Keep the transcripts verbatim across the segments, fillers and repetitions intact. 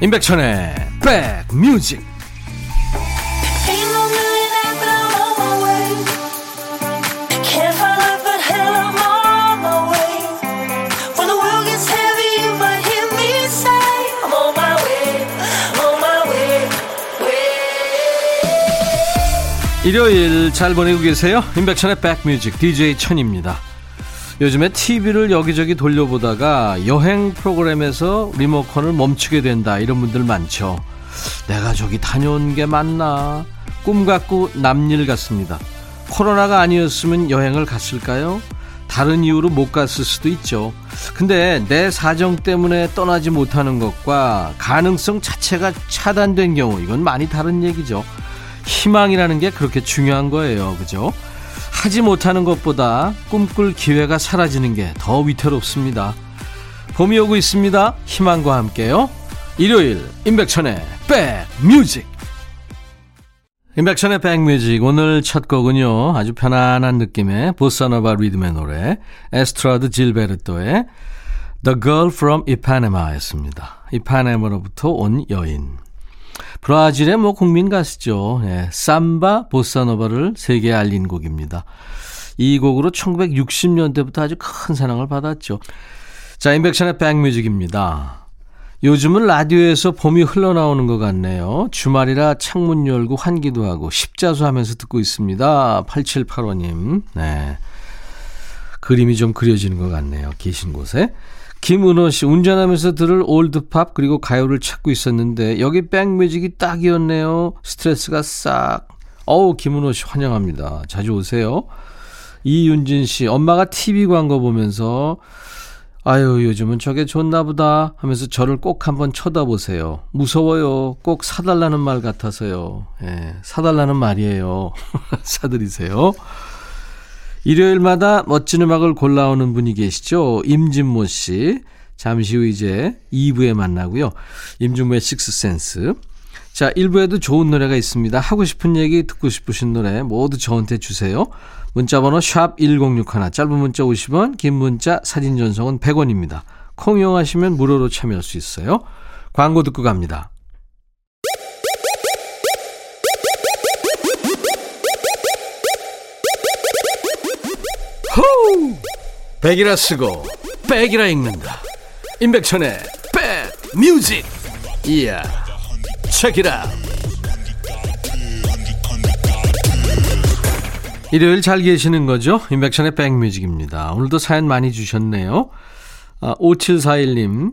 임백천의 백뮤직. 일요일 잘 보내고 계세요? 임백천의 백뮤직 디제이 천입니다. 요즘에 티비를 여기저기 돌려보다가 여행 프로그램에서 리모컨을 멈추게 된다, 이런 분들 많죠. 내가 저기 다녀온 게 맞나, 꿈 같고 남일 같습니다. 코로나가 아니었으면 여행을 갔을까요? 다른 이유로 못 갔을 수도 있죠. 근데 내 사정 때문에 떠나지 못하는 것과 가능성 자체가 차단된 경우, 이건 많이 다른 얘기죠. 희망이라는 게 그렇게 중요한 거예요, 그죠? 하지 못하는 것보다 꿈꿀 기회가 사라지는 게 더 위태롭습니다. 봄이 오고 있습니다. 희망과 함께요. 일요일 임백천의 백뮤직. 임백천의 백뮤직 오늘 첫 곡은요, 아주 편안한 느낌의 보사노바 리듬의 노래 에스트라드 질베르토의 The Girl from Ipanema 였습니다. 이파네마로부터 온 여인. 브라질의 뭐 국민 가수죠. 예, 삼바 보사노바를 세계에 알린 곡입니다. 이 곡으로 천구백육십 년대부터 아주 큰 사랑을 받았죠. 자, 임백천의 백뮤직입니다. 요즘은 라디오에서 봄이 흘러나오는 것 같네요. 주말이라 창문 열고 환기도 하고 십자수 하면서 듣고 있습니다. 팔칠팔오 님. 네, 그림이 좀 그려지는 것 같네요, 계신 곳에. 김은호 씨, 운전하면서 들을 올드팝 그리고 가요를 찾고 있었는데 여기 백뮤직이 딱이었네요. 스트레스가 싹. 어우, 김은호 씨 환영합니다. 자주 오세요. 이윤진 씨, 엄마가 티비 광고 보면서 아유 요즘은 저게 좋나 보다 하면서 저를 꼭 한번 쳐다보세요. 무서워요. 꼭 사달라는 말 같아서요. 예, 사달라는 말이에요. 사드리세요. 일요일마다 멋진 음악을 골라오는 분이 계시죠. 임진모 씨. 잠시 후 이제 이 부에 만나고요. 임진모의 식스센스. 자, 일 부에도 좋은 노래가 있습니다. 하고 싶은 얘기, 듣고 싶으신 노래 모두 저한테 주세요. 문자번호 샵 천육십일, 짧은 문자 오십 원, 긴 문자 사진 전송은 백 원입니다. 콩 이용하시면 무료로 참여할 수 있어요. 광고 듣고 갑니다. 호우! 백이라 쓰고 백이라 읽는다. 임백천의 백뮤직. 이야, 책이라. 일요일 잘 계시는 거죠? 임백천의 백뮤직입니다. 오늘도 사연 많이 주셨네요. 아, 오칠사일 님,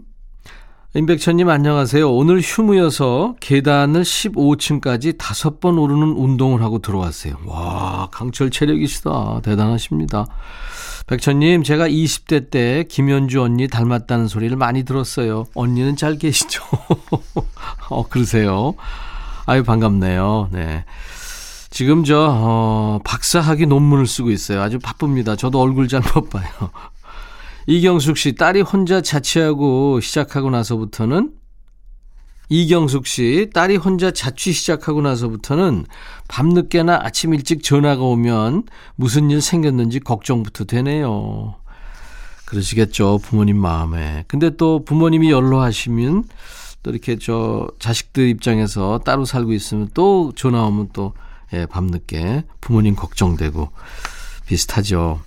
임백천님 안녕하세요. 오늘 휴무여서 계단을 십오 층까지 다섯 번 오르는 운동을 하고 들어왔어요. 와, 강철 체력이시다. 대단하십니다. 백천님, 제가 이십 대 때 김현주 언니 닮았다는 소리를 많이 들었어요. 언니는 잘 계시죠? 어, 그러세요. 아유, 반갑네요. 네. 지금 저 어, 박사학위 논문을 쓰고 있어요. 아주 바쁩니다. 저도 얼굴 잘 못 봐요. 이경숙 씨, 딸이 혼자 자취하고 시작하고 나서부터는 이경숙 씨, 딸이 혼자 자취 시작하고 나서부터는 밤늦게나 아침 일찍 전화가 오면 무슨 일 생겼는지 걱정부터 되네요. 그러시겠죠, 부모님 마음에. 근데 또 부모님이 연로하시면 또 이렇게 저 자식들 입장에서 따로 살고 있으면 또 전화 오면 또, 예, 밤늦게 부모님 걱정되고 비슷하죠.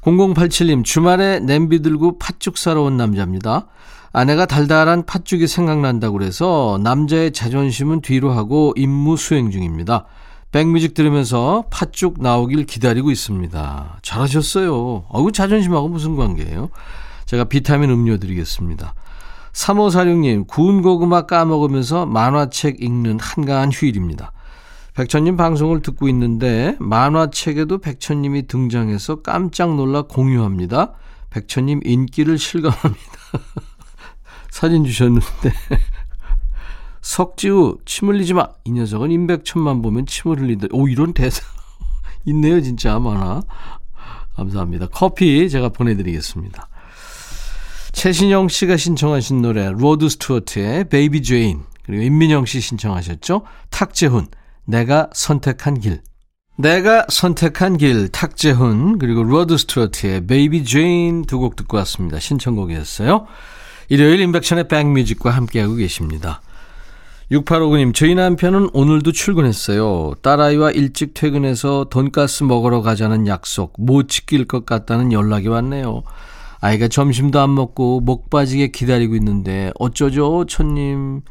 공공팔칠 님, 주말에 냄비 들고 팥죽 사러 온 남자입니다. 아내가 달달한 팥죽이 생각난다고 그래서 남자의 자존심은 뒤로 하고 임무 수행 중입니다. 백뮤직 들으면서 팥죽 나오길 기다리고 있습니다. 잘하셨어요. 아이고, 자존심하고 무슨 관계예요? 제가 비타민 음료 드리겠습니다. 삼오사육 님, 구운 고구마 까먹으면서 만화책 읽는 한가한 휴일입니다. 백천님 방송을 듣고 있는데 만화책에도 백천님이 등장해서 깜짝 놀라 공유합니다. 백천님 인기를 실감합니다. 사진 주셨는데 석지우, 침 흘리지 마. 이 녀석은 임백천만 보면 침을 흘린다. 오, 이런 대사 있네요, 진짜. 만화. 감사합니다. 커피 제가 보내드리겠습니다. 최신영 씨가 신청하신 노래 로드 스튜어트의 베이비 제인, 그리고 임민영 씨 신청하셨죠. 탁재훈, 내가 선택한 길. 내가 선택한 길, 탁재훈, 그리고 로드 스튜어트의 베이비 제인 두 곡 듣고 왔습니다. 신청곡이었어요. 일요일 임백천의 백뮤직과 함께하고 계십니다. 육팔오구 님, 저희 남편은 오늘도 출근했어요. 딸아이와 일찍 퇴근해서 돈가스 먹으러 가자는 약속 못 지킬 것 같다는 연락이 왔네요. 아이가 점심도 안 먹고 목 빠지게 기다리고 있는데 어쩌죠, 천님?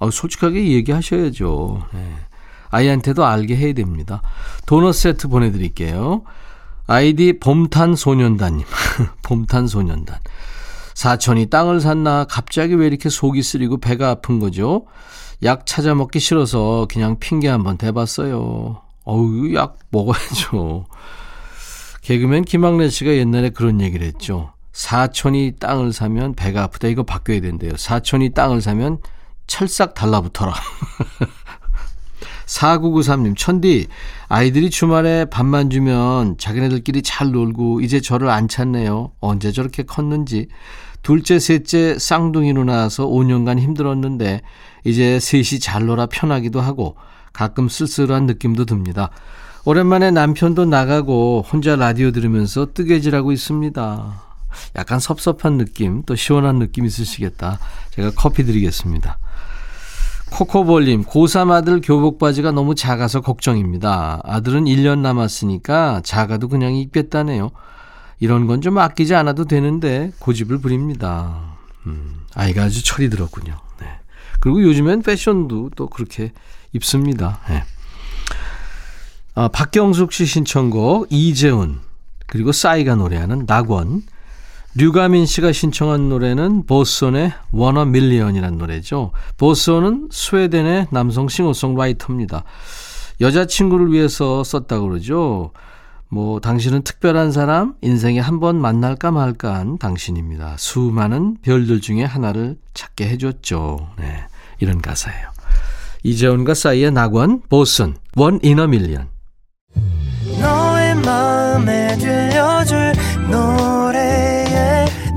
아, 솔직하게 얘기하셔야죠. 네. 아이한테도 알게 해야 됩니다. 도넛 세트 보내드릴게요. 아이디 봄탄소년단님. 봄탄소년단. 사촌이 땅을 샀나 갑자기 왜 이렇게 속이 쓰리고 배가 아픈 거죠? 약 찾아 먹기 싫어서 그냥 핑계 한번 대봤어요. 어우, 약 먹어야죠. 개그맨 김학래 씨가 옛날에 그런 얘기를 했죠. 사촌이 땅을 사면 배가 아프다. 이거 바뀌어야 된대요. 사촌이 땅을 사면 철싹 달라붙어라. 사구구삼 님, 천디, 아이들이 주말에 밥만 주면 자기네들끼리 잘 놀고 이제 저를 안 찾네요. 언제 저렇게 컸는지. 둘째, 셋째 쌍둥이로 나와서 오 년간 힘들었는데 이제 셋이 잘 놀아 편하기도 하고 가끔 쓸쓸한 느낌도 듭니다. 오랜만에 남편도 나가고 혼자 라디오 들으면서 뜨개질하고 있습니다. 약간 섭섭한 느낌, 또 시원한 느낌 있으시겠다. 제가 커피 드리겠습니다. 코코볼님, 고삼 아들 교복 바지가 너무 작아서 걱정입니다. 아들은 일 년 남았으니까 작아도 그냥 입겠다네요. 이런 건 좀 아끼지 않아도 되는데 고집을 부립니다. 음, 아이가 아주 철이 들었군요. 네. 그리고 요즘엔 패션도 또 그렇게 입습니다. 네. 아, 박경숙 씨 신청곡 이재훈, 그리고 싸이가 노래하는 낙원, 류가민 씨가 신청한 노래는 보슨의 원어밀리언이라는 노래죠. 보슨은 스웨덴의 남성 싱어송라이터입니다. 여자친구를 위해서 썼다고 그러죠. 뭐 당신은 특별한 사람, 인생에 한 번 만날까 말까 한 당신입니다. 수많은 별들 중에 하나를 찾게 해줬죠. 네, 이런 가사예요. 이재훈과 싸이의 낙원, 보슨, 원 인 어 밀리언. 너의 마음에 들려줄 노래에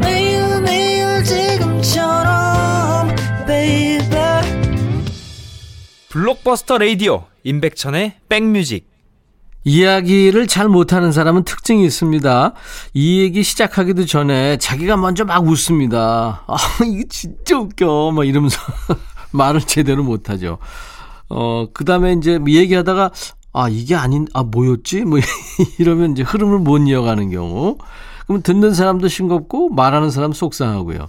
매일 매일 지금처럼 baby. 블록버스터 라디오 임백천의 백뮤직. 이야기를 잘 못하는 사람은 특징이 있습니다. 이 얘기 시작하기도 전에 자기가 먼저 막 웃습니다. 아, 이거 진짜 웃겨 막 이러면서 말을 제대로 못하죠. 어, 그 다음에 이제 얘기하다가 아, 이게 아닌, 아, 뭐였지? 뭐, 이러면 이제 흐름을 못 이어가는 경우. 그럼 듣는 사람도 싱겁고 말하는 사람 속상하고요.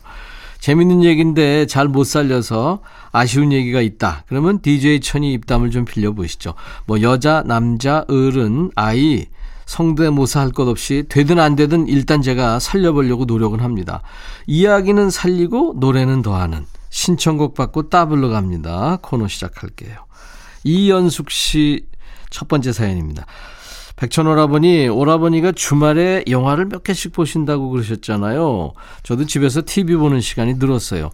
재밌는 얘기인데 잘 못 살려서 아쉬운 얘기가 있다. 그러면 디제이 천이 입담을 좀 빌려보시죠. 뭐, 여자, 남자, 어른, 아이, 성대모사 할 것 없이 되든 안 되든 일단 제가 살려보려고 노력은 합니다. 이야기는 살리고 노래는 더하는 신청곡 받고 따블로 갑니다. 코너 시작할게요. 이연숙 씨 첫 번째 사연입니다. 백천 오라버니, 오라버니가 주말에 영화를 몇 개씩 보신다고 그러셨잖아요. 저도 집에서 티비 보는 시간이 늘었어요.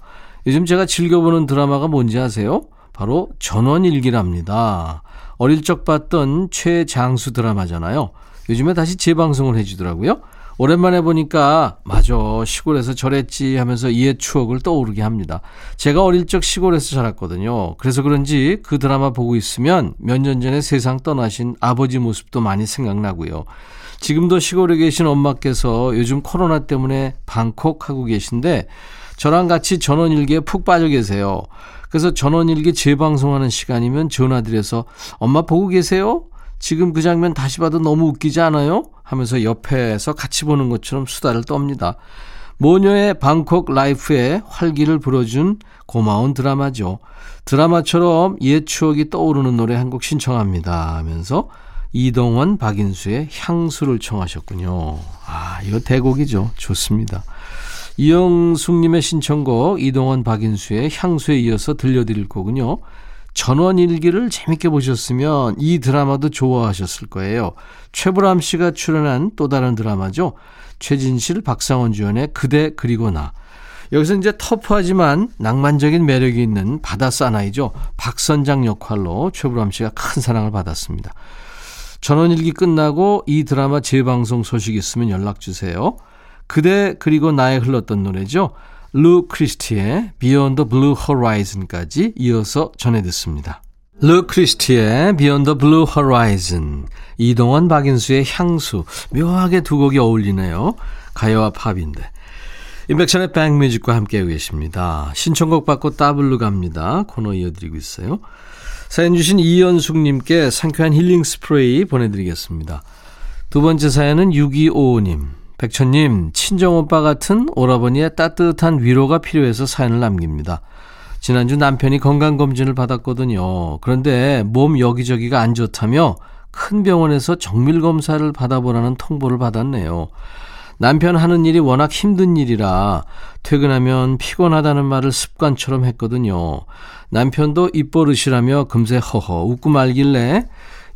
요즘 제가 즐겨보는 드라마가 뭔지 아세요? 바로 전원일기랍니다. 어릴 적 봤던 최장수 드라마잖아요. 요즘에 다시 재방송을 해주더라고요. 오랜만에 보니까 맞아, 시골에서 저랬지 하면서 이의 추억을 떠오르게 합니다. 제가 어릴 적 시골에서 자랐거든요. 그래서 그런지 그 드라마 보고 있으면 몇 년 전에 세상 떠나신 아버지 모습도 많이 생각나고요. 지금도 시골에 계신 엄마께서 요즘 코로나 때문에 방콕하고 계신데 저랑 같이 전원일기에 푹 빠져 계세요. 그래서 전원일기 재방송하는 시간이면 전화드려서 엄마 보고 계세요? 지금 그 장면 다시 봐도 너무 웃기지 않아요? 하면서 옆에서 같이 보는 것처럼 수다를 떱니다. 모녀의 방콕 라이프에 활기를 불어준 고마운 드라마죠. 드라마처럼 옛 추억이 떠오르는 노래 한 곡 신청합니다 하면서 이동원, 박인수의 향수를 청하셨군요. 아, 이거 대곡이죠. 좋습니다. 이영숙님의 신청곡 이동원, 박인수의 향수에 이어서 들려드릴 곡은요, 전원일기를 재밌게 보셨으면 이 드라마도 좋아하셨을 거예요. 최불암 씨가 출연한 또 다른 드라마죠. 최진실, 박상원 주연의 그대 그리고 나. 여기서 이제 터프하지만 낭만적인 매력이 있는 바다 사나이죠. 박선장 역할로 최불암 씨가 큰 사랑을 받았습니다. 전원일기 끝나고 이 드라마 재방송 소식 있으면 연락주세요. 그대 그리고 나에 흘렀던 노래죠. 루 크리스티의 비욘드 블루 호라이즌까지 이어서 전해듣습니다. 루 크리스티의 비욘드 블루 호라이즌, 이동원 박인수의 향수, 묘하게 두 곡이 어울리네요. 가요와 팝인데. 임백천의 백뮤직과 함께하고 계십니다. 신청곡 받고 따블로 갑니다. 코너 이어드리고 있어요. 사연 주신 이연숙님께 상쾌한 힐링 스프레이 보내드리겠습니다. 두 번째 사연은 육이오오님. 백천님, 친정오빠 같은 오라버니의 따뜻한 위로가 필요해서 사연을 남깁니다. 지난주 남편이 건강검진을 받았거든요. 그런데 몸 여기저기가 안 좋다며 큰 병원에서 정밀검사를 받아보라는 통보를 받았네요. 남편 하는 일이 워낙 힘든 일이라 퇴근하면 피곤하다는 말을 습관처럼 했거든요. 남편도 입버릇이라며 금세 허허 웃고 말길래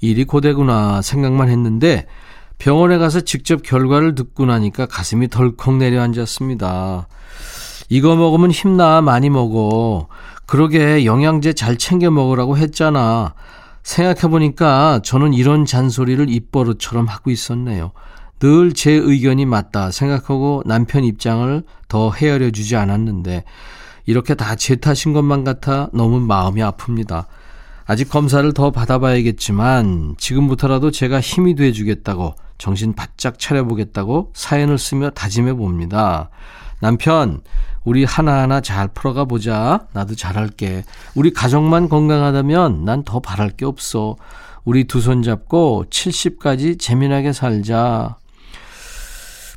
일이 고되구나 생각만 했는데 병원에 가서 직접 결과를 듣고 나니까 가슴이 덜컥 내려앉았습니다. 이거 먹으면 힘나, 많이 먹어. 그러게 영양제 잘 챙겨 먹으라고 했잖아. 생각해보니까 저는 이런 잔소리를 입버릇처럼 하고 있었네요. 늘 제 의견이 맞다 생각하고 남편 입장을 더 헤아려 주지 않았는데 이렇게 다 제 탓인 것만 같아 너무 마음이 아픕니다. 아직 검사를 더 받아봐야겠지만 지금부터라도 제가 힘이 돼주겠다고 정신 바짝 차려보겠다고 사연을 쓰며 다짐해봅니다. 남편, 우리 하나하나 잘 풀어가 보자. 나도 잘할게. 우리 가족만 건강하다면 난 더 바랄 게 없어. 우리 두 손 잡고 칠십까지 재미나게 살자.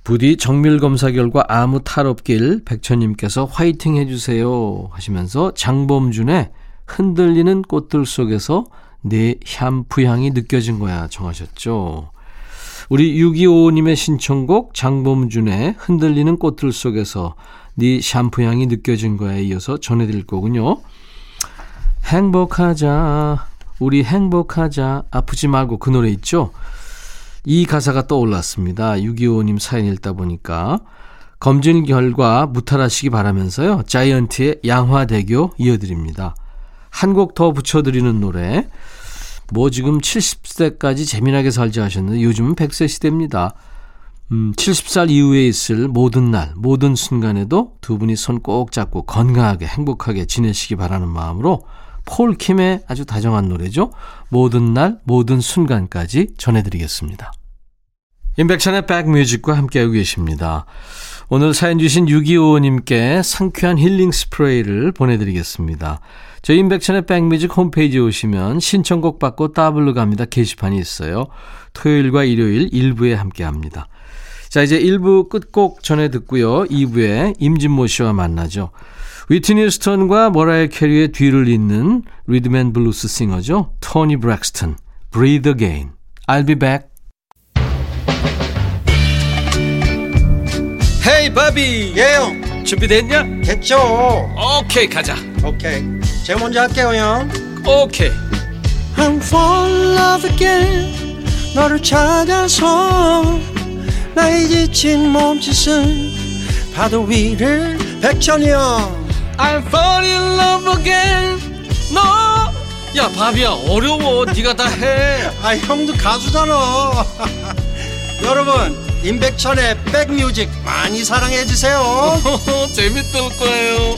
부디 정밀검사 결과 아무 탈 없길 백천님께서 화이팅 해주세요 하시면서 장범준의 흔들리는 꽃들 속에서 내 샴푸향이 느껴진 거야 정하셨죠. 우리 육이오오님의 신청곡 장범준의 흔들리는 꽃들 속에서 네 샴푸향이 느껴진 거에 이어서 전해드릴 거군요. 행복하자, 우리 행복하자, 아프지 말고 그 노래 있죠. 이 가사가 떠올랐습니다. 육이오오님 사연 읽다 보니까. 검진 결과 무탈하시기 바라면서요. 자이언트의 양화대교 이어드립니다. 한 곡 더 붙여드리는 노래. 뭐 지금 칠십 세까지 재미나게 살자 하셨는데 요즘은 백 세 시대입니다. 음, 일흔 살 이후에 있을 모든 날, 모든 순간에도 두 분이 손 꼭 잡고 건강하게 행복하게 지내시기 바라는 마음으로 폴킴의 아주 다정한 노래죠. 모든 날, 모든 순간까지 전해드리겠습니다. 임백천의 백뮤직과 함께하고 계십니다. 오늘 사연 주신 육이오오님께 상쾌한 힐링 스프레이를 보내드리겠습니다. 저희 임백천의 백뮤직 홈페이지에 오시면 신청곡 받고 따블로 갑니다. 게시판이 있어요. 토요일과 일요일 일 부에 함께합니다. 자, 이제 일 부 끝곡 전해 듣고요. 이 부에 임진모 씨와 만나죠. 위트니 스턴과 머라이어 캐리의 뒤를 잇는 리듬앤 블루스 싱어죠. 토니 브랙스턴, Breathe Again. I'll be back. 헤이 바비. 예영. 준비됐냐? 됐죠. 오케이, okay, 가자. 오케이. Okay. 제가 먼저 할게요, 형. 오케이. Okay. I'm falling in love again. 너를 찾아서 나의 지친 몸짓은 파도 위를. 백천이 형. I'm falling in love again. 너. No. 야, 바비야, 어려워. 네가 다 해. 아, 형도 가수잖아. 여러분, 임백천의 백뮤직 많이 사랑해 주세요. 재밌을 거예요.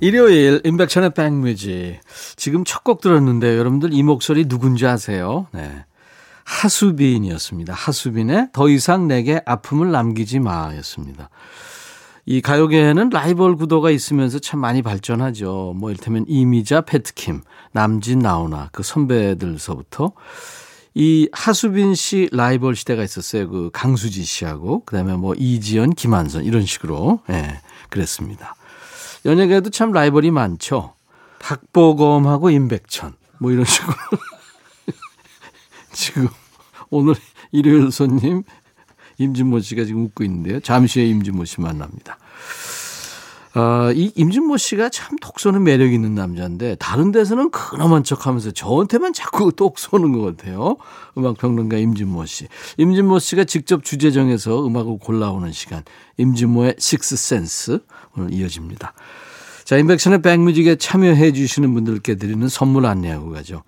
일요일 임백천의 백뮤직. 지금 첫 곡 들었는데 여러분들 이 목소리 누군지 아세요? 네. 하수빈이었습니다. 하수빈의 더 이상 내게 아픔을 남기지 마 였습니다. 이 가요계에는 라이벌 구도가 있으면서 참 많이 발전하죠. 뭐 이를테면 이미자, 패트킴, 남진, 나오나 그 선배들서부터 이 하수빈 씨 라이벌 시대가 있었어요. 그 강수지 씨하고 그다음에 뭐 이지연, 김한선 이런 식으로 예, 그랬습니다. 연예계에도 참 라이벌이 많죠. 박보검하고 임백천 뭐 이런 식으로. 지금 오늘 일요일 손님 임진모 씨가 지금 웃고 있는데요. 잠시 후에 임진모 씨 만납니다. 어, 이 임진모 씨가 참 톡 쏘는 매력 있는 남자인데 다른 데서는 그나만 척하면서 저한테만 자꾸 톡 쏘는 것 같아요. 음악평론가 임진모 씨. 임진모 씨가 직접 주제 정해서 음악을 골라오는 시간. 임진모의 식스센스 오늘 이어집니다. 자, 인백션의 백뮤직에 참여해 주시는 분들께 드리는 선물 안내하고 가죠.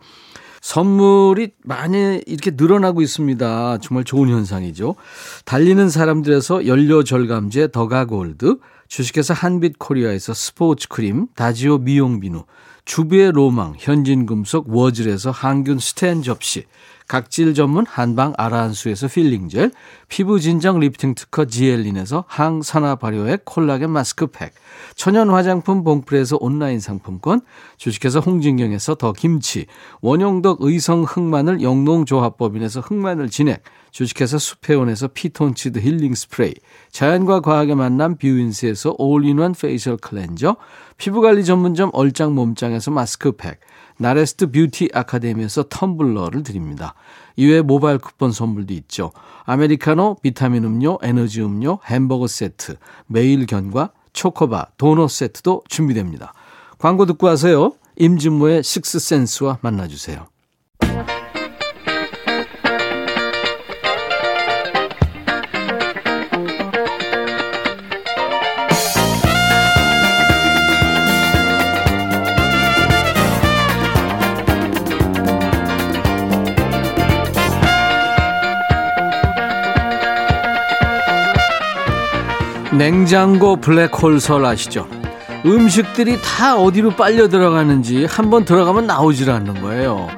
선물이 많이 이렇게 늘어나고 있습니다. 정말 좋은 현상이죠. 달리는 사람들에서 연료절감제 더가골드, 주식회사 한빛코리아에서 스포츠크림, 다지오 미용비누, 주비의 로망, 현진금속 워즐에서 항균 스텐 접시, 각질 전문 한방 아라한수에서 필링젤, 피부진정 리프팅 특허 지엘린에서 항산화 발효액 콜라겐 마스크팩, 천연 화장품 봉프레에서 온라인 상품권, 주식회사 홍진경에서 더 김치, 원용덕 의성 흑마늘 영농조합법인에서 흑마늘 진액, 주식회사 수페온에서 피톤치드 힐링 스프레이, 자연과 과학의 만남 뷰인스에서 올인원 페이셜 클렌저, 피부관리 전문점 얼짱 몸짱에서 마스크팩, 나레스트 뷰티 아카데미에서 텀블러를 드립니다. 이외에 모바일 쿠폰 선물도 있죠. 아메리카노, 비타민 음료, 에너지 음료, 햄버거 세트, 매일 견과, 초코바, 도넛 세트도 준비됩니다. 광고 듣고 와서요. 임진모의 식스센스와 만나주세요. 냉장고 블랙홀설 아시죠? 음식들이 다 어디로 빨려 들어가는지 한번 들어가면 나오질 않는 거예요.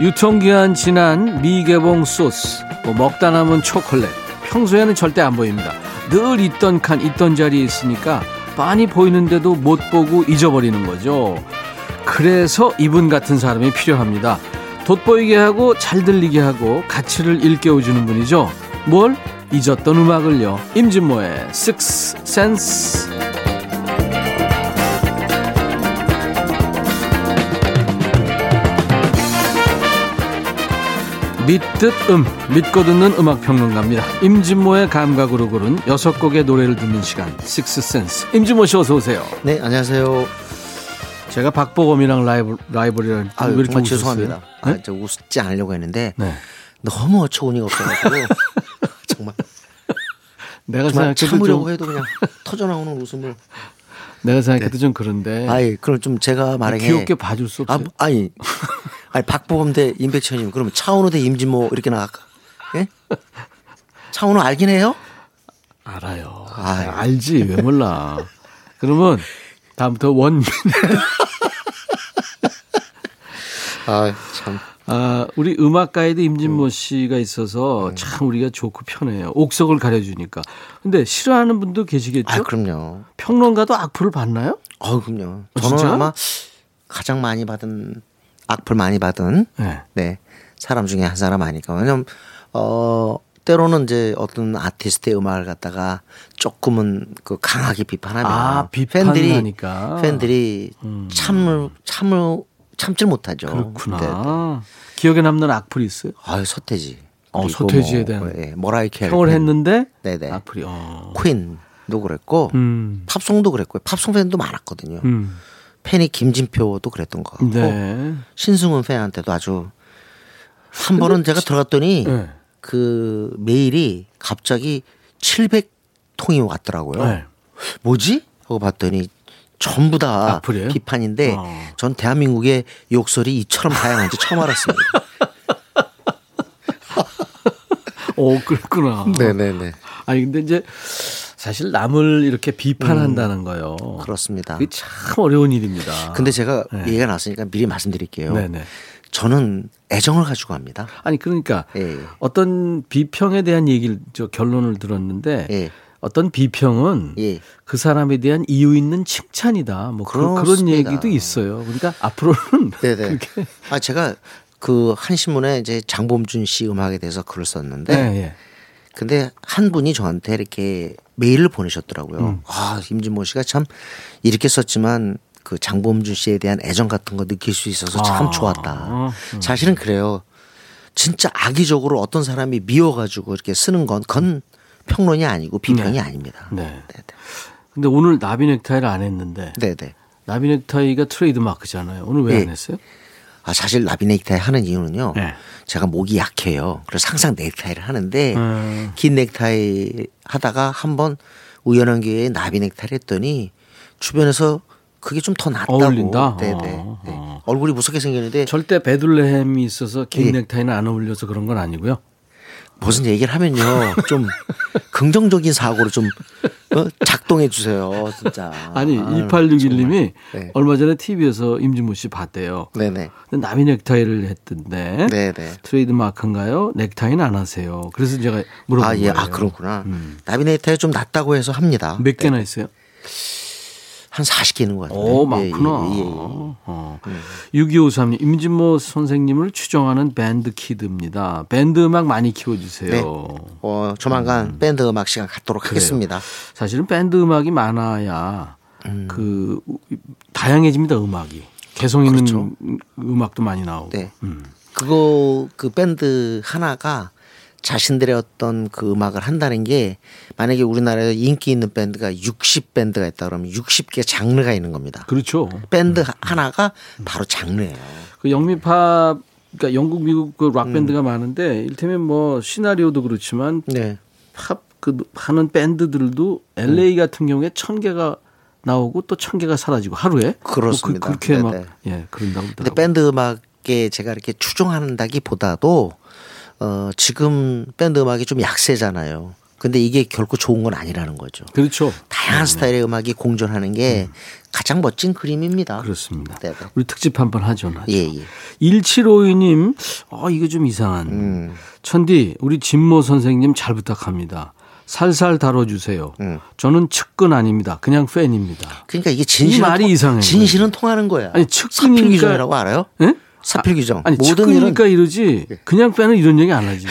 유통기한 지난 미개봉 소스, 뭐 먹다 남은 초콜릿, 평소에는 절대 안 보입니다. 늘 있던 칸, 있던 자리에 있으니까 빤히 보이는데도 못 보고 잊어버리는 거죠. 그래서 이분 같은 사람이 필요합니다. 돋보이게 하고 잘 들리게 하고 가치를 일깨워주는 분이죠. 뭘? 잊었던 음악을요. 임진모의 식스센스. 믿듯 음, 믿고 듣는 음악평론가입니다. 임진모의 감각으로 고른 여섯 곡의 노래를 듣는 시간, 식스센스. 임진모 씨 어서 오세요. 네, 안녕하세요. 제가 박보검이랑 라이브, 라이브리를 아, 왜 이렇게 죄송합니다. 네? 아, 저 웃지 않으려고 했는데 네. 너무 어처구니가 없어가지고 정말 내가 정말 참으려고 좀... 해도 그냥 터져나오는 웃음을 내가 생각해도 네. 좀 그런데 아니 그럼 좀 제가 말하기에 귀엽게 봐줄 수 없어요. 아, 아니 아니 박보검 대 임백천님 그러면 차은우 대 임진모 이렇게 나갈까? 예? 차은우 알긴 해요? 알아요. 아유. 알지 왜 몰라. 그러면 다음부터 원. 아 참. 아, 우리 음악 가이드 임진모 씨가 있어서 참 우리가 좋고 편해요. 옥석을 가려주니까. 근데 싫어하는 분도 계시겠죠? 아, 그럼요. 평론가도 악플을 받나요? 어, 그럼요. 저는 진짜? 아마 가장 많이 받은, 악플 많이 받은, 네. 네. 사람 중에 한 사람 아닐까. 왜냐면, 어, 때로는 이제 어떤 아티스트의 음악을 갖다가 조금은 그 강하게 비판하면. 아, 비판하니까. 팬들이, 팬들이 음. 참을, 참을, 참질 못하죠. 그렇구나. 네, 네. 기억에 남는 악플이 있어요? 아유 서태지. 어 서태지에 뭐, 대한 예, 뭐라 이렇게 평을 했는데. 네네. 악플이. 어. 퀸도 그랬고 음. 팝송도 그랬고 팝송 팬도 많았거든요. 음. 팬이 김진표도 그랬던 것 같고 네. 신승훈 팬한테도 아주 한 번은 제가 지, 들어갔더니 네. 그 메일이 갑자기 칠백 통이 왔더라고요. 네. 뭐지? 하고 봤더니. 전부 다 악플이에요? 비판인데 어. 전 대한민국의 욕설이 이처럼 다양한지 처음 알았습니다. 오, 그렇구나. 네네네. 아니 근데 이제 사실 남을 이렇게 비판한다는 음, 거요. 그렇습니다. 그게 참 어려운 일입니다. 근데 제가 네. 얘기가 났으니까 미리 말씀드릴게요. 네네. 저는 애정을 가지고 합니다. 아니 그러니까 예. 어떤 비평에 대한 얘기를 저 결론을 들었는데. 예. 어떤 비평은 예. 그 사람에 대한 이유 있는 칭찬이다. 뭐 그런 그런 얘기도 있어요. 그러니까 앞으로는 네네. 아 제가 그 한 신문에 이제 장범준 씨 음악에 대해서 글을 썼는데, 네네. 근데 한 분이 저한테 이렇게 메일을 보내셨더라고요. 음. 아 임진모 씨가 참 이렇게 썼지만 그 장범준 씨에 대한 애정 같은 거 느낄 수 있어서 참 아. 좋았다. 음. 사실은 그래요. 진짜 악의적으로 어떤 사람이 미워가지고 이렇게 쓰는 건 건 평론이 아니고 비평이 네. 아닙니다. 네. 네, 네. 근데 오늘 나비 넥타이를 안 했는데. 네네. 나비 넥타이가 트레이드 마크잖아요. 오늘 왜 안 네. 했어요? 아, 사실 나비 넥타이 하는 이유는요. 네. 제가 목이 약해요. 그래서 항상 넥타이를 하는데 음. 긴 넥타이 하다가 한번 우연한 기회에 나비 넥타이를 했더니 주변에서 그게 좀 더 낫다고. 어울린다? 네네. 어, 어. 네. 얼굴이 무섭게 생겼는데. 절대 베들레헴이 있어서 긴 네. 넥타이는 안 어울려서 그런 건 아니고요. 무슨 얘기를 하면요. 좀 긍정적인 사고로 좀 어? 작동해 주세요. 진짜. 아니 이팔육일 님이 네. 얼마 전에 티비에서 임진모 씨 봤대요. 네네. 근데 나비 넥타이를 했던데 네네. 트레이드 마크인가요? 넥타이는 안 하세요. 그래서 제가 물어본 아, 거예요. 예. 아 그렇구나. 음. 나비 넥타이 좀 낫다고 해서 합니다. 몇 개나 있어요? 한 마흔 개 있는 것 같은데. 오, 많구나. 예, 예, 예, 예. 어. 예. 육이오삼 님, 임진모 선생님을 추종하는 밴드 키드입니다. 밴드 음악 많이 키워주세요. 네. 어, 조만간 음. 밴드 음악 시간 갖도록 그래요. 하겠습니다. 사실은 밴드 음악이 많아야 음. 그 다양해집니다. 음악이. 개성 있는 그렇죠. 음악도 많이 나오고. 네. 음. 그거 그 밴드 하나가 자신들의 어떤 그 음악을 한다는 게 만약에 우리나라에 인기 있는 밴드가 육십 밴드가 있다 그러면 예순 개 장르가 있는 겁니다. 그렇죠. 밴드 음. 하나가 음. 바로 장르예요. 그 영미팝, 그러니까 영국, 미국 그 락 밴드가 음. 많은데 일테면 뭐 시나리오도 그렇지만 네. 팝 그 하는 밴드들도 엘에이 음. 같은 경우에 천 개가 나오고 또 천 개가 사라지고 하루에 그렇습니다. 뭐 그, 그렇게 네네. 막 예 그런다고. 근데 밴드 음악에 제가 이렇게 추종한다기보다도. 어, 지금 밴드 음악이 좀 약세잖아요. 근데 이게 결코 좋은 건 아니라는 거죠. 그렇죠. 다양한 네. 스타일의 음악이 공존하는 게 음. 가장 멋진 그림입니다. 그렇습니다. 네네. 우리 특집 한번 하죠. 하죠. 예, 예. 일칠오이 님, 어, 이거 좀 이상한. 음. 천디, 우리 진모 선생님 잘 부탁합니다. 살살 다뤄주세요. 음. 저는 측근 아닙니다. 그냥 팬입니다. 그러니까 이게 진실은, 이 말이 통, 이상해요. 진실은 통하는 거야. 아니, 측근이라고 알아요? 네? 사필 규정. 아니, 모든 측근이니까 이러지. 그냥 빼는 이런 얘기 안 하지.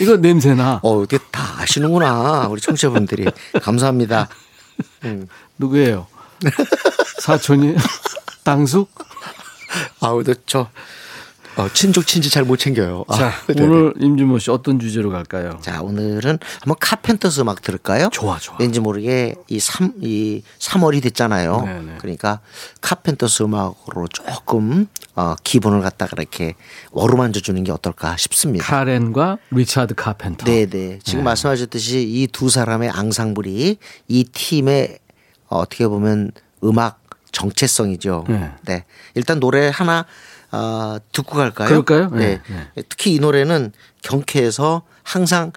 이거 냄새나. 어, 이게 다 아시는구나. 우리 청취자분들이. 감사합니다. 음. 누구예요? 사촌이? 당숙? 아우, 저 어, 친족, 친지 잘 못 챙겨요. 아, 자, 네네. 오늘 임진모 씨 어떤 주제로 갈까요? 자, 오늘은 한번 카펜터스 음악 들을까요? 좋아, 좋아. 왠지 모르게 이, 삼, 이 삼월이 됐잖아요. 네네. 그러니까 카펜터스 음악으로 조금 어, 기분을 갖다가 이렇게 어루만져 주는 게 어떨까 싶습니다. 카렌과 리차드 카펜터. 네네. 지금 네. 말씀하셨듯이 이 두 사람의 앙상블이 이 팀의 어, 어떻게 보면 음악 정체성이죠. 네. 네. 일단 노래 하나 아, 듣고 갈까요? 그럴까요? 네. 네. 네. 특히 이 노래는 경쾌해서 항상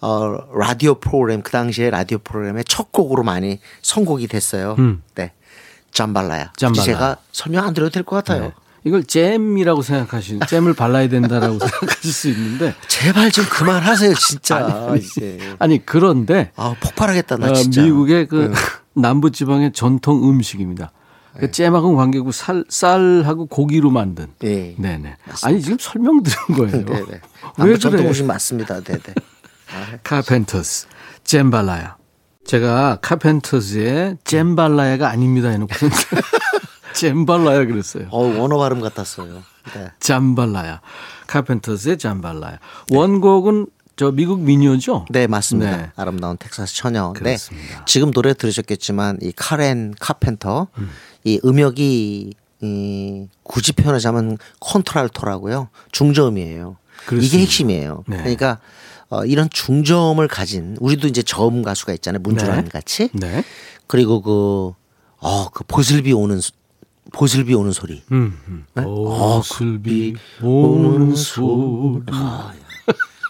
어, 라디오 프로그램 그 당시에 라디오 프로그램의 첫 곡으로 많이 선곡이 됐어요. 음. 네, 잠발라야. 잠발라. 제가 설명 안 드려도 될 것 같아요. 네. 이걸 잼이라고 생각하시는 잼을 발라야 된다라고 생각하실 수 있는데 제발 좀 그만하세요, 진짜. 아니, 아니, 아니 그런데 아 폭발하겠다 나 진짜. 어, 미국의 그 네. 남부 지방의 전통 음식입니다. 그 잼하고 관계고 살, 쌀하고 고기로 만든. 네, 네, 네. 아니 지금 설명드린 거예요. 네, 네. 왜 그래? 오신 맞습니다. 네, 네. 아, 카펜터스 잼발라야. 제가 카펜터스의 잼발라야가 아닙니다 해놓고 잼발라야 그랬어요. 어, 원어 발음 같았어요. 네. 잼발라야. 카펜터스의 잼발라야. 네. 원곡은 저 미국 민요죠? 네, 맞습니다. 네. 아름다운 텍사스 처녀인데 지금 노래 들으셨겠지만 이 카렌 카펜터 음. 이 음역이 이 굳이 표현하자면 콘트랄토라고요. 중저음이에요. 그렇습니다. 이게 핵심이에요. 네. 그러니까 어, 이런 중저음을 가진 우리도 이제 저음 가수가 있잖아요. 문주란 네. 같이. 네. 그리고 그, 어, 그 보슬비 오는 보슬비 오는 소리. 음, 음. 네? 보슬비 어, 오는 소리. 아,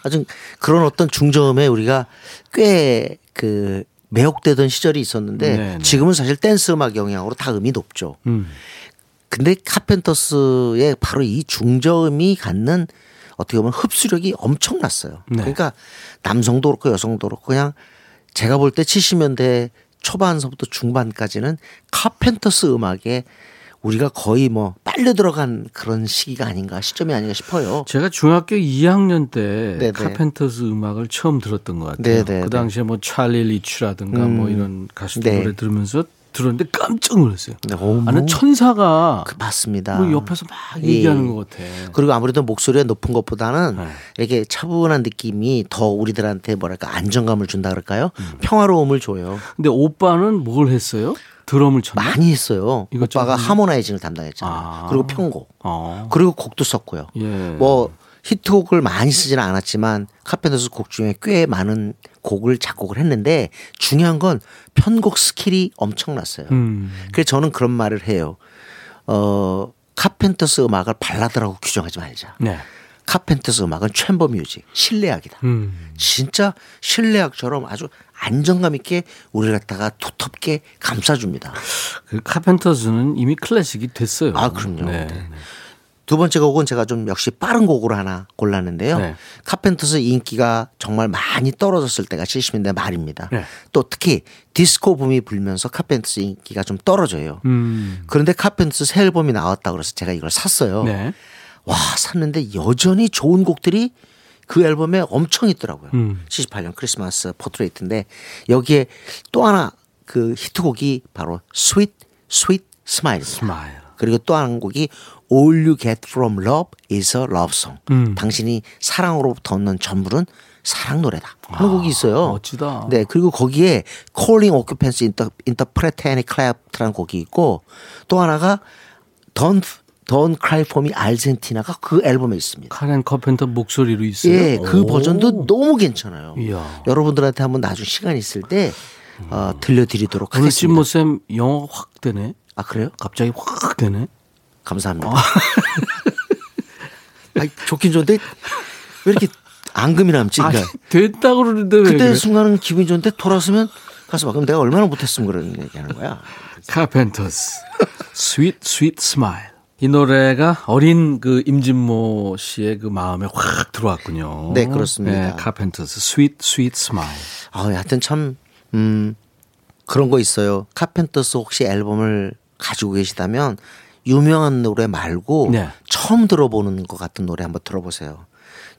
아주 그런 어떤 중저음에 우리가 꽤 그 매혹되던 시절이 있었는데 네네. 지금은 사실 댄스 음악 영향으로 다 음이 높죠. 음. 근데 카펜터스의 바로 이 중저음이 갖는 어떻게 보면 흡수력이 엄청났어요. 네. 그러니까 남성도 그렇고 여성도 그렇고 그냥 제가 볼 때 칠십 년대 초반서부터 중반까지는 카펜터스 음악에 우리가 거의 뭐 빨려 들어간 그런 시기가 아닌가 시점이 아닌가 싶어요. 제가 중학교 이 학년 때 네네. 카펜터스 음악을 처음 들었던 것 같아요. 네네. 그 당시에 뭐 찰리 리츠라든가 음. 뭐 이런 가수들 네. 노래 들으면서 들었는데 깜짝 놀랐어요. 네, 나는 천사가 그, 맞습니다. 뭐 옆에서 막 얘기하는 예. 것 같아. 그리고 아무래도 목소리가 높은 것보다는 네. 이렇게 차분한 느낌이 더 우리들한테 뭐랄까 안정감을 준다 그럴까요? 음. 평화로움을 줘요. 근데 오빠는 뭘 했어요? 드럼을 쳤나? 많이 했어요. 오빠가 좀... 하모나이징을 담당했잖아요. 아. 그리고 편곡. 아. 그리고 곡도 썼고요. 예. 뭐 히트곡을 많이 쓰지는 않았지만 카펜터스 곡 중에 꽤 많은 곡을 작곡을 했는데 중요한 건 편곡 스킬이 엄청났어요. 음. 그래서 저는 그런 말을 해요. 어, 카펜터스 음악을 발라드라고 규정하지 말자. 네. 카펜터스 음악은 챔버 뮤직, 실내악이다. 음. 진짜 실내악처럼 아주 안정감 있게 우리를 갖다가 두텁게 감싸줍니다. 그 카펜터스는 이미 클래식이 됐어요. 아, 그럼요. 네. 네. 두 번째 곡은 제가 좀 역시 빠른 곡으로 하나 골랐는데요. 네. 카펜터스 인기가 정말 많이 떨어졌을 때가 칠십 년대 말입니다. 네. 또 특히 디스코 붐이 불면서 카펜터스 인기가 좀 떨어져요. 음. 그런데 카펜터스 새 앨범이 나왔다고 그래서 제가 이걸 샀어요. 네. 와, 샀는데 여전히 좋은 곡들이 그 앨범에 엄청 있더라고요. 음. 칠십팔 년 크리스마스 포트레이트인데 여기에 또 하나 그 히트곡이 바로 스윗 스윗 스마일입니다. 스마일. 그리고 또 한 곡이 All You Get From Love Is A Love Song. 음. 당신이 사랑으로부터 얻는 전부는 사랑 노래다. 하는 아, 곡이 있어요. 멋지다. 네, 그리고 거기에 Calling Occupants Inter, Interpret and Clap라는 곡이 있고 또 하나가 Don't Don't Cry For Me 아르헨티나가 그 앨범에 있습니다. 카렌 카펜터 목소리로 있어요. 예, 그 오. 버전도 너무 괜찮아요. 이야. 여러분들한테 한번 나중 시간 있을 때 음. 어, 들려드리도록 하겠습니다. 오늘 찐모쌤 영어 확 되네. 아, 그래요? 갑자기 확 되네. 감사합니다. 아. 아니, 좋긴 좋은데 왜 이렇게 앙금이 남지? 그러니까. 아, 됐다고 그러는데 왜 그때 그래? 순간은 기분이 좋은데 돌아서면 가서 막 그럼 내가 얼마나 못했으면 그런 얘기하는 거야. 카펜터스 스윗 스윗 스마일. 이 노래가 어린 그 임진모 씨의 그 마음에 확 들어왔군요. 네, 그렇습니다. 네, 카펜터스 스윗 스윗 스마일. 아, 하여튼 참 음, 그런 거 있어요. 카펜터스 혹시 앨범을 가지고 계시다면 유명한 노래 말고 네. 처음 들어보는 것 같은 노래 한번 들어보세요.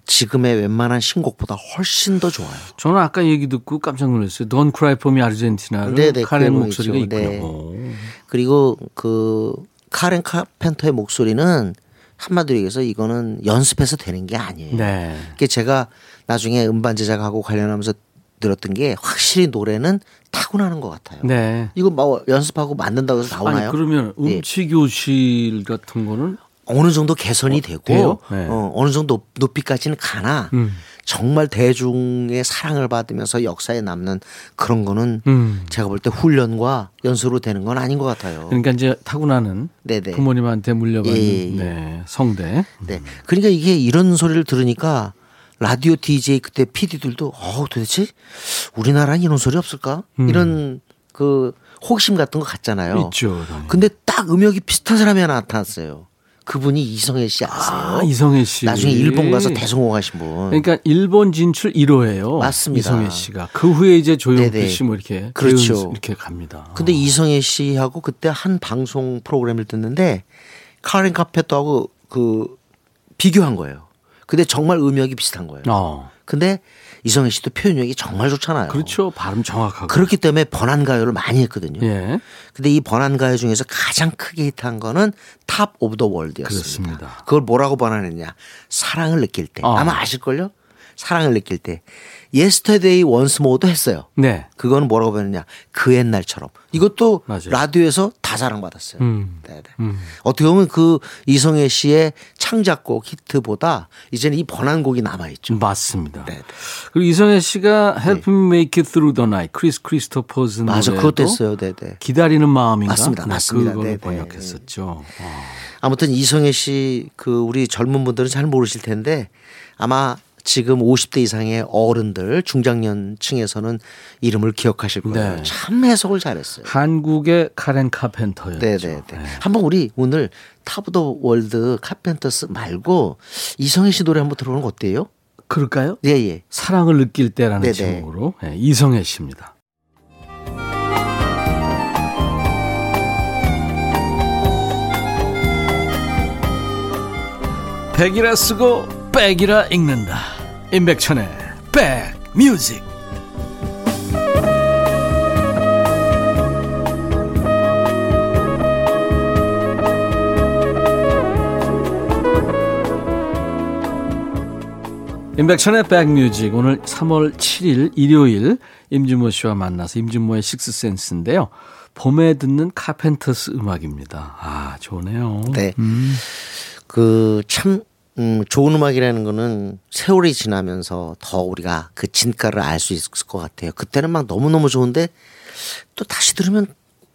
지금의 웬만한 신곡보다 훨씬 더 좋아요. 저는 아까 얘기 듣고 깜짝 놀랐어요. Don't Cry For Me 아르헨티나를 카렌 목소리가 있죠. 있군요. 네. 그리고 그 카렌 카펜터의 목소리는 한마디로 얘기해서 이거는 연습해서 되는 게 아니에요. 네. 그게 제가 나중에 음반 제작하고 관련하면서 들었던 게 확실히 노래는 타고나는 것 같아요. 네. 이거 막 연습하고 만든다고 해서 나오나요? 아니, 그러면 음치 교실 네. 같은 거는 어느 정도 개선이 어, 되고 네. 어, 어느 정도 높이까지는 가나 음. 정말 대중의 사랑을 받으면서 역사에 남는 그런 거는 음. 제가 볼 때 훈련과 연습으로 되는 건 아닌 것 같아요. 그러니까 이제 타고나는 네네. 부모님한테 물려받는 예. 네, 성대. 네. 음. 그러니까 이게 이런 소리를 들으니까 라디오 디제이 그때 피디들도 어 도대체 우리나라는 이런 소리 없을까? 음. 이런 그 호기심 같은 거 같잖아요. 있죠. 당연히. 근데 딱 음역이 비슷한 사람이 하나 나타났어요. 그분이 이성애 씨 아세요? 아, 이성애 씨. 나중에 일본 가서 대성공하신 분. 그러니까 일본 진출 일 호예요. 맞습니다. 이성애 씨가. 그 후에 이제 조용필 씨 뭐 이렇게. 그렇죠. 이렇게 갑니다. 근데 어. 이성애 씨하고 그때 한 방송 프로그램을 듣는데 카렌 카펜터하고 그 비교한 거예요. 근데 정말 음역이 비슷한 거예요. 어. 근데 이성애 씨도 표현력이 정말 좋잖아요. 그렇죠. 발음 정확하고. 그렇기 때문에 번안가요를 많이 했거든요. 예. 근데 이 번안가요 중에서 가장 크게 히트한 거는 탑 오브 더 월드였습니다. 그렇습니다. 그걸 뭐라고 번안했냐. 사랑을 느낄 때. 어. 아마 아실걸요? 사랑을 느낄 때. Yesterday Once More도 했어요. 네. 그건 뭐라고 번안했냐. 그 옛날처럼. 이것도 맞아요. 라디오에서 다 사랑받았어요. 음. 음. 어떻게 보면 그 이성애 씨의 창작곡 히트보다 이제는 이 번안곡이 남아있죠. 맞습니다. 네네. 그리고 이성애 씨가 Help Me Make It Through The Night, 크리스 크리스토퍼슨 맞아, 그것도 했어요. 네네. 기다리는 마음인가? 맞습니다. 네, 맞습니다. 그걸 번역했었죠. 와. 아무튼 이성애 씨 그 우리 젊은 분들은 잘 모르실 텐데 아마 지금 오십 대 이상의 어른들 중장년층에서는 이름을 기억하실 거예요. 네. 참 해석을 잘했어요. 한국의 카렌 카펜터였죠. 네네네. 네. 한번 우리 오늘 탑 오브 월드 카펜터스 말고 이성애 씨 노래 한번 들어보는 거 어때요? 그럴까요? 예예. 예. 사랑을 느낄 때라는 네네. 제목으로 네, 이성애 씨입니다. 백이라 쓰고 백이라 읽는다. 임백천의 백뮤직. 임백천의 백뮤직, 오늘 삼월 칠일 일요일 임진모 씨와 만나서 임진모의 식스센스인데요. 봄에 듣는 카펜터스 음악입니다. 아, 좋네요. 네. 음. 그 참 음, 좋은 음악이라는 거는 세월이 지나면서 더 우리가 그 진가를 알 수 있을 것 같아요. 그때는 막 너무너무 좋은데 또 다시 들으면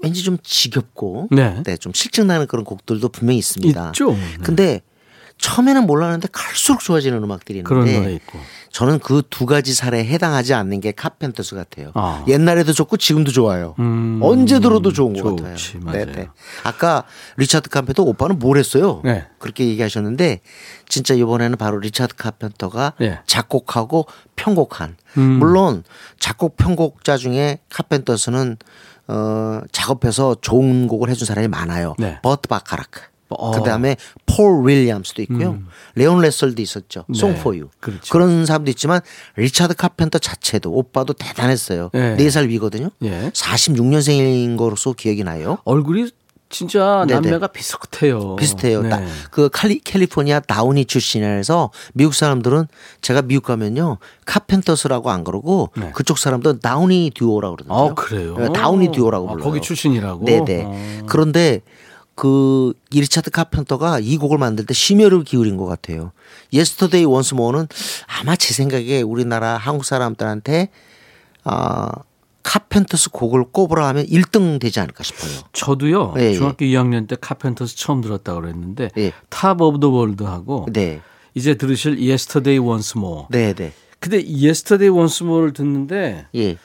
왠지 좀 지겹고 네. 네, 좀 실증나는 그런 곡들도 분명히 있습니다. 있죠. 네. 근데 처음에는 몰랐는데 갈수록 좋아지는 음악들이 있는데 그런 노래 있고. 저는 그 두 가지 사례에 해당하지 않는 게 카펜터스 같아요. 아. 옛날에도 좋고 지금도 좋아요. 음. 언제 들어도 좋은 것 좋지, 같아요. 네네. 아까 리차드 카펜터 오빠는 뭘 했어요? 네. 그렇게 얘기하셨는데 진짜 이번에는 바로 리차드 카펜터가 네. 작곡하고 편곡한 음. 물론 작곡 편곡자 중에 카펜터스는 어, 작업해서 좋은 곡을 해준 사람이 많아요. 네. 버트 바카라크 어. 그다음에 폴 윌리엄스도 있고요. 음. 레온 레설도 있었죠. 네. Song for You. 그렇죠. 그런 사람도 있지만 리차드 카펜터 자체도 오빠도 대단했어요. 네. 네 살 위거든요. 네. 사십육년생인 거로서 기억이 나요. 얼굴이 진짜 남매가 네네. 비슷해요. 비슷해요. 네. 나, 그 칼리, 캘리포니아 다우니 출신이라서 미국 사람들은 제가 미국 가면요 카펜터스라고 안 그러고 네. 그쪽 사람들은 다우니 듀오라고 그러던데요. 아, 그래요? 다우니 듀오라고 아, 불러요. 거기 출신이라고? 네네. 아. 그런데 그 리차드 카펜터가 이 곡을 만들 때 심혈을 기울인 것 같아요. Yesterday Once More는 아마 제 생각에 우리나라 한국 사람들한테 아 카펜터스 곡을 꼽으라 하면 일 등 되지 않을까 싶어요. 저도요. 네, 중학교 네. 이학년 때 카펜터스 처음 들었다고 그랬는데 네. 탑 오브 더 월드하고 네. 이제 들으실 Yesterday Once More. 네, 네. 근데 Yesterday Once More를 듣는데 네.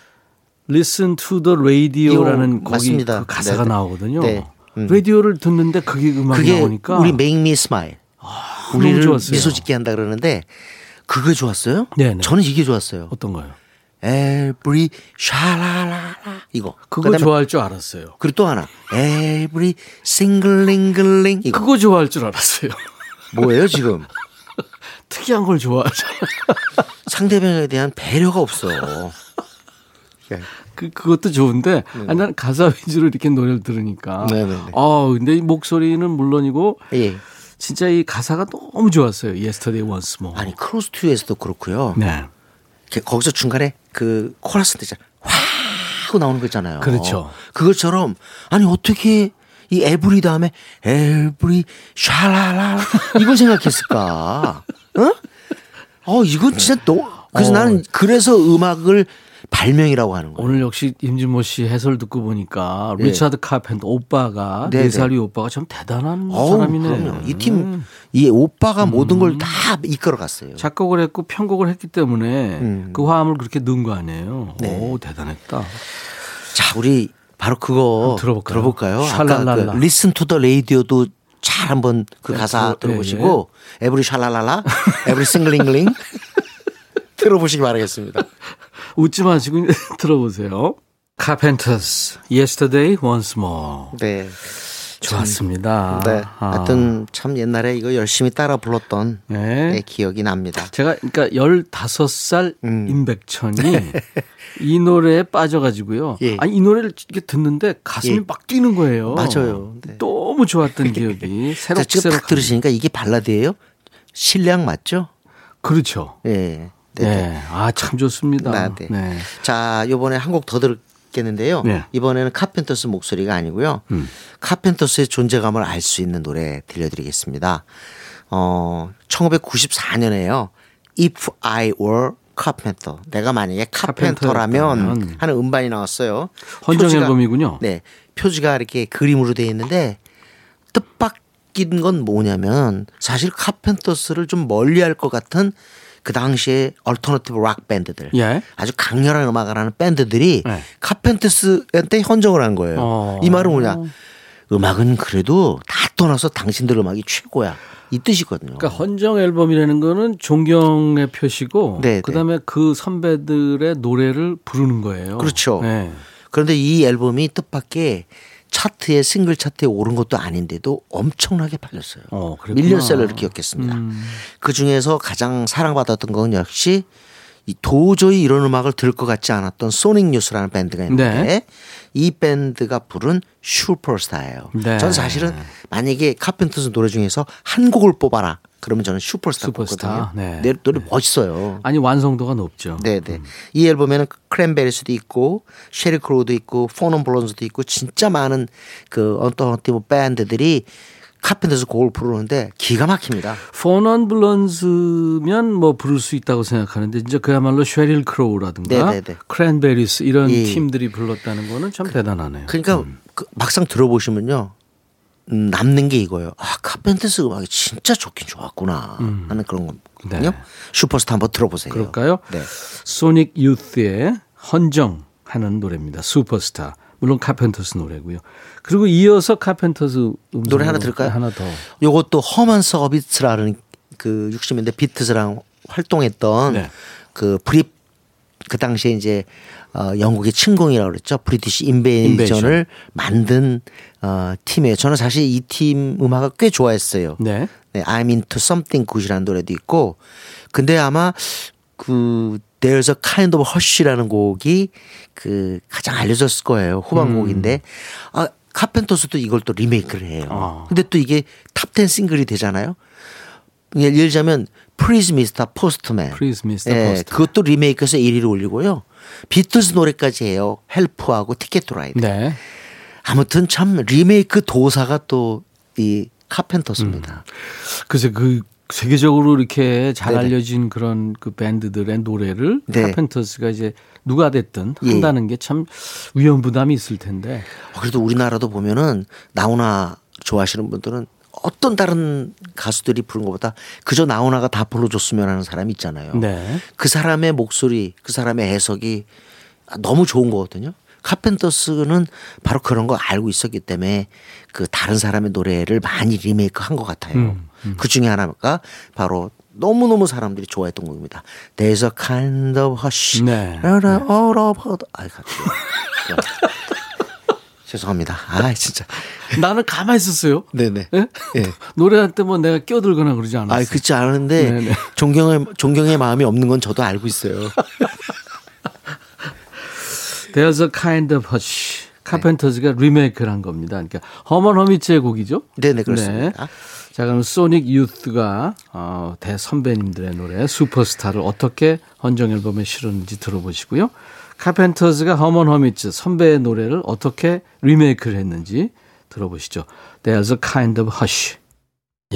Listen to the Radio라는 곡이 그 가사가 네, 네. 나오거든요. 네. 음. 라디오를 듣는데 그게 음악이 그게 나오니까 우리 Make Me Smile 아, 우리를 미소 짓게 한다 그러는데 그게 좋았어요? 네네. 저는 이게 좋았어요. 어떤가요? Every 샤라라라 이거 그거 좋아할 줄 알았어요. 그리고 또 하나 Every 싱글링글링 이거 그거 좋아할 줄 알았어요. 뭐예요 지금? 특이한 걸 좋아하잖아. 상대방에 대한 배려가 없어요. 그, 그것도 좋은데, 아니, 난 가사 위주로 이렇게 노래를 들으니까. 네네네. 아, 근데 이 목소리는 물론이고, 예. 진짜 이 가사가 너무 좋았어요. Yesterday Once More. 아니, 크로스 투에서도 그렇고요. 네. 거기서 중간에 그 코러스 때 있잖아요. 와! 하고 나오는 거 있잖아요. 그렇죠. 그것처럼, 아니, 어떻게 이 에브리 다음에 에브리 샤라라 이걸 생각했을까? 응? 어, 이건 진짜 너무. 그래서 어. 나는 그래서 음악을 발명이라고 하는 거예요. 오늘 역시 임진모 씨 해설 듣고 보니까 네. 리차드 카펜터 오빠가 네 살 위 오빠가 참 대단한 어우, 사람이네요. 그럼요. 이 팀, 이 오빠가 음. 모든 걸 다 이끌어갔어요. 작곡을 했고 편곡을 했기 때문에 음. 그 화음을 그렇게 넣은 거 아니에요. 네. 오 대단했다. 자 우리 바로 그거 들어볼까요? 들어볼까요? 샬랄랄라. 아까 그 Listen to the Radio도 잘 한번 그 네, 가사 들, 들어보시고 예, 예. Every 샬랄랄라, Every 싱글링글링 들어보시기 바라겠습니다. 웃지 마시고 들어보세요. 카펜터스, Yesterday Once More. 네, 좋았습니다. 네, 아. 하여튼 참 옛날에 이거 열심히 따라 불렀던 네. 네, 기억이 납니다. 제가 그러니까 열다섯 살 음. 임백천이 이 노래에 빠져가지고요. 예. 아니 이 노래를 이렇게 듣는데 가슴이 예. 막 뛰는 거예요. 맞아요. 네. 너무 좋았던 기억이. 새록새록 지금 딱 들으시니까 이게 발라드예요? 신량 맞죠? 그렇죠. 예. 네, 아 참 좋습니다. 아, 네. 네. 자, 이번에 한 곡 더 들었겠는데요. 네. 이번에는 카펜터스 목소리가 아니고요. 음. 카펜터스의 존재감을 알 수 있는 노래 들려드리겠습니다. 어, 천구백구십사년에요. If I Were Carpenter. 내가 만약에 카펜터라면 하는 음반이 나왔어요. 헌정 앨범이군요. 네, 표지가 이렇게 그림으로 되어 있는데 뜻밖인 건 뭐냐면 사실 카펜터스를 좀 멀리할 것 같은. 그 당시에 얼터너티브 락 밴드들 예. 아주 강렬한 음악을 하는 밴드들이 예. 카펜터스한테 헌정을 한 거예요. 어. 이 말은 뭐냐 음악은 그래도 다 떠나서 당신들 음악이 최고야 이 뜻이거든요. 그러니까 헌정 앨범이라는 거는 존경의 표시고 네네. 그다음에 그 선배들의 노래를 부르는 거예요. 그렇죠. 네. 그런데 이 앨범이 뜻밖의 차트에 싱글 차트에 오른 것도 아닌데도 엄청나게 팔렸어요. 어, 밀리언셀러를 기억했습니다. 음. 그중에서 가장 사랑받았던 건 역시 이 도저히 이런 음악을 들을 것 같지 않았던 소닉 뉴스라는 밴드가 있는데 네. 이 밴드가 부른 슈퍼스타예요. 네. 전 사실은 만약에 카펜터스 노래 중에서 한 곡을 뽑아라 그러면 저는 슈퍼스타 슈퍼스타 네. 네, 노래 네. 멋있어요. 아니 완성도가 높죠. 네네. 음. 이 앨범에는 크랜베리스도 있고 셰리 크로우도 있고 포넌 블론즈도 있고 진짜 많은 그 언더티브 밴드들이 카펜터스 곡을 부르는데 기가 막힙니다. 포넌 블론즈면 뭐 부를 수 있다고 생각하는데 이제 그야말로 셰릴 크로우라든가 네네네. 크랜베리스 이런 예. 팀들이 불렀다는 거는 참 그, 대단하네요. 그러니까 음. 그 막상 들어보시면요. 남는 게 이거예요. 아, 카펜터스 음악이 진짜 좋긴 좋았구나 음. 하는 그런 거거든요. 네. 슈퍼스타 한번 들어보세요. 그럴까요? 네. 소닉 유스의 헌정하는 노래입니다. 슈퍼스타. 물론 카펜터스 노래고요. 그리고 이어서 카펜터스 노래 하나 들을까요? 하나 더. 이것도 험한 서비스라는 그 육십 년대 비트스랑 활동했던 네. 그 브릿 그 당시에 이제 어, 영국의 침공이라고 그랬죠. 브리티시 인베이전을 만든 어, 팀이에요. 저는 사실 이 팀 음악을 꽤 좋아했어요. 네. 네, I'm into something good이라는 노래도 있고, 근데 아마 그 There's a kind of hush라는 곡이 그 가장 알려졌을 거예요. 후반곡인데 음. 아, 카펜터스도 이걸 또 리메이크를 해요. 어. 근데 또 이게 탑텐 싱글이 되잖아요. 예를 들자면 Please 미스터 Postman, Please 미스터 예, Postman. 그것도 리메이크해서 일 위를 올리고요. 비틀스 노래까지 해요. 헬프하고 티켓 투 라이드. 네. 아무튼 참 리메이크 도사가 또 이 카펜터스입니다. 음. 글쎄 그 세계적으로 이렇게 잘 네네. 알려진 그런 그 밴드들의 노래를 네. 카펜터스가 이제 누가 됐든 예. 한다는 게 참 위험 부담이 있을 텐데. 그래도 우리나라도 보면은 나오나 좋아하시는 분들은. 어떤 다른 가수들이 부른 것보다 그저 나오나가 다 불러줬으면 하는 사람이 있잖아요. 네. 그 사람의 목소리, 그 사람의 해석이 너무 좋은 거거든요. 카펜터스는 바로 그런 거 알고 있었기 때문에 그 다른 사람의 노래를 많이 리메이크 한 것 같아요. 음, 음. 그 중에 하나가 바로 너무너무 사람들이 좋아했던 곡입니다. There's a kind of hush. 네. 라라, 어라, 버다. 아이, 갑자기. 죄송합니다. 아 진짜. 나는 가만히 있었어요. 네네. 네? 네. 노래할 때 뭐 내가 끼어들거나 그러지 않았어요. 아 그렇지 않은데 네네. 존경의 존경의 마음이 없는 건 저도 알고 있어요. There's a kind of hush. 카펜터즈가 네. 리메이크를 한 겁니다. 그러니까 허먼 허미츠의 곡이죠. 네네 그렇습니다. 네. 자 그럼 소닉 유스가 어, 대선배님들의 노래 슈퍼스타를 어떻게 헌정 앨범에 실었는지 들어보시고요. 카펜터스가 허먼 허미츠 선배의 노래를 어떻게 리메이크를 했는지 들어보시죠. There's a kind of hush.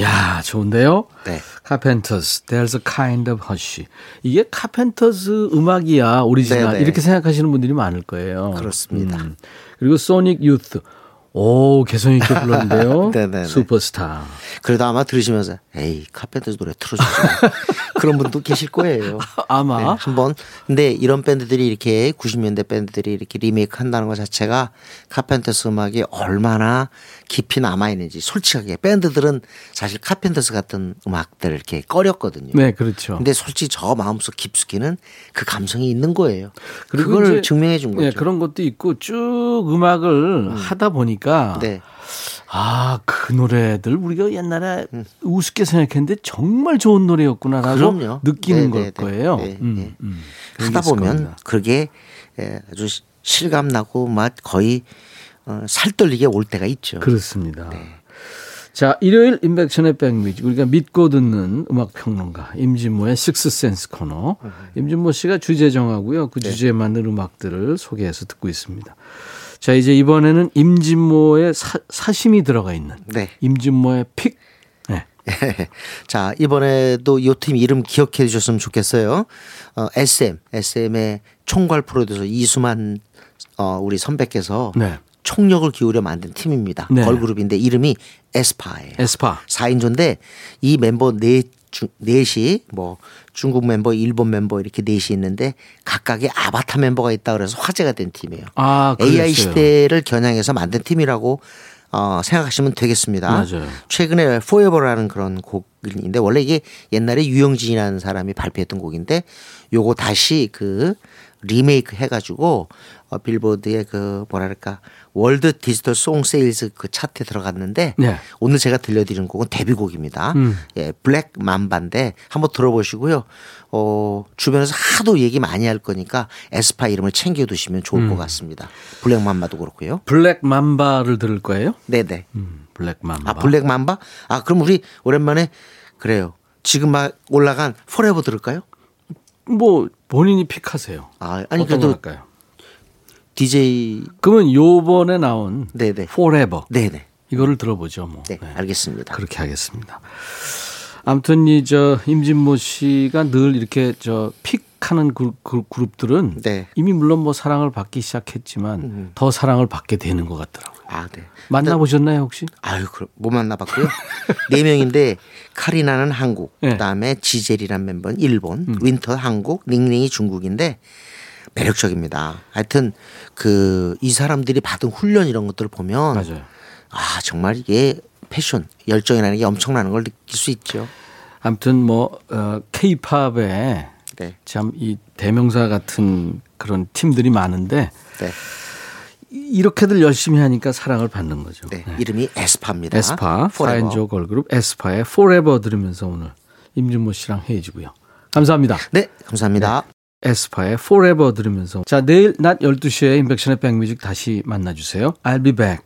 야, 좋은데요? 네. 카펜터스, There's a kind of hush. 이게 카펜터스 음악이야, 오리지널. 네네. 이렇게 생각하시는 분들이 많을 거예요. 그렇습니다. 음. 그리고 소닉 유스. 오, 개성 있게 불렀는데요. 슈퍼스타. 그래도 아마 들으시면서 에이, 카펜터스 노래 틀어주세요. 그런 분도 계실 거예요. 아마. 네, 한번. 근데 이런 밴드들이 이렇게 구십 년대 밴드들이 이렇게 리메이크 한다는 것 자체가 카펜터스 음악이 얼마나 깊이 남아있는지 솔직하게 밴드들은 사실 카펜터스 같은 음악들을 이렇게 꺼렸거든요. 네, 그렇죠. 근데 솔직히 저 마음속 깊숙이는 그 감성이 있는 거예요. 그걸 이제, 증명해 준 거죠. 네, 그런 것도 있고 쭉 음악을 음. 하다 보니까 네. 아, 그 노래들 우리가 옛날에 음. 우습게 생각했는데 정말 좋은 노래였구나라고 그럼요. 느끼는 네네네. 걸 거예요. 네. 음. 네. 음. 하다 보면 겁니다. 그게 아주 실감나고 막 거의 살떨리게 올 때가 있죠. 그렇습니다. 네. 자, 일요일 임백천의 백뮤직 우리가 믿고 듣는 음악평론가 임진모의 식스센스 코너. 임진모 씨가 주제 정하고요. 그 주제에 맞는 음악들을 소개해서 듣고 있습니다. 자 이제 이번에는 임진모의 사, 사심이 들어가 있는 네. 임진모의 픽. 네. 자 이번에도 이 팀 이름 기억해 주셨으면 좋겠어요. 어, 에스엠 에스엠의 총괄 프로듀서 이수만 어, 우리 선배께서 네. 총력을 기울여 만든 팀입니다. 네. 걸그룹인데 이름이 에스파예요. 에스파. 사 인조인데 이 멤버 네. 넷이 뭐 중국 멤버, 일본 멤버 이렇게 넷이 있는데 각각의 아바타 멤버가 있다 그래서 화제가 된 팀이에요. 아, 에이아이 시대를 겨냥해서 만든 팀이라고 어, 생각하시면 되겠습니다. 맞아요. 최근에 Forever라는 그런 곡인데 원래 이게 옛날에 유영진이라는 사람이 발표했던 곡인데 요거 다시 그 리메이크 해가지고 어, 빌보드의 그 뭐랄까 월드 디지털 송 세일즈 그 차트에 들어갔는데 네. 오늘 제가 들려드리는 곡은 데뷔곡입니다. 음. 예, 블랙 맘바인데 한번 들어보시고요. 어, 주변에서 하도 얘기 많이 할 거니까 에스파 이름을 챙겨두시면 좋을 음. 것 같습니다. 블랙 맘바도 그렇고요. 블랙 맘바를 들을 거예요? 네네. 음, 블랙 맘바. 아 블랙 맘바? 아 그럼 우리 오랜만에 그래요. 지금 막 올라간 포레버 들을까요? 뭐 본인이 픽하세요. 아, 아니 어떤 그래도 할까요? 디제이 그러면 요번에 나온 네네. 포레버. 네네. 이거를 들어보죠, 뭐. 네, 알겠습니다. 네, 그렇게 하겠습니다. 아무튼 이 저 임진모 씨가 늘 이렇게 저 픽하는 그룹, 그룹들은 네. 이미 물론 뭐 사랑을 받기 시작했지만 음. 더 사랑을 받게 되는 것 같더라고요. 아, 네. 만나보셨나요 혹시? 아유, 그럼 못 만나봤고요. 네 명인데 카리나는 한국, 네. 그다음에 지젤이란 멤버는 일본, 음. 윈터 한국, 링링이 중국인데. 매력적입니다. 하여튼 그 이 사람들이 받은 훈련 이런 것들을 보면 맞아요. 아 정말 이게 패션 열정이라는 게 엄청나는 걸 느낄 수 있죠. 아무튼 뭐 어, K-팝에 네. 참 이 대명사 같은 그런 팀들이 많은데 네. 이렇게들 열심히 하니까 사랑을 받는 거죠. 네. 네. 이름이 에스파입니다. 에스파 사인조 걸그룹 에스파의 Forever 들으면서 오늘 임준모 씨랑 헤어지고요. 감사합니다. 네, 감사합니다. 네. 에스파의 Forever 들으면서 자 내일 낮 열두 시에 인백션의 백뮤직 다시 만나주세요. I'll be back.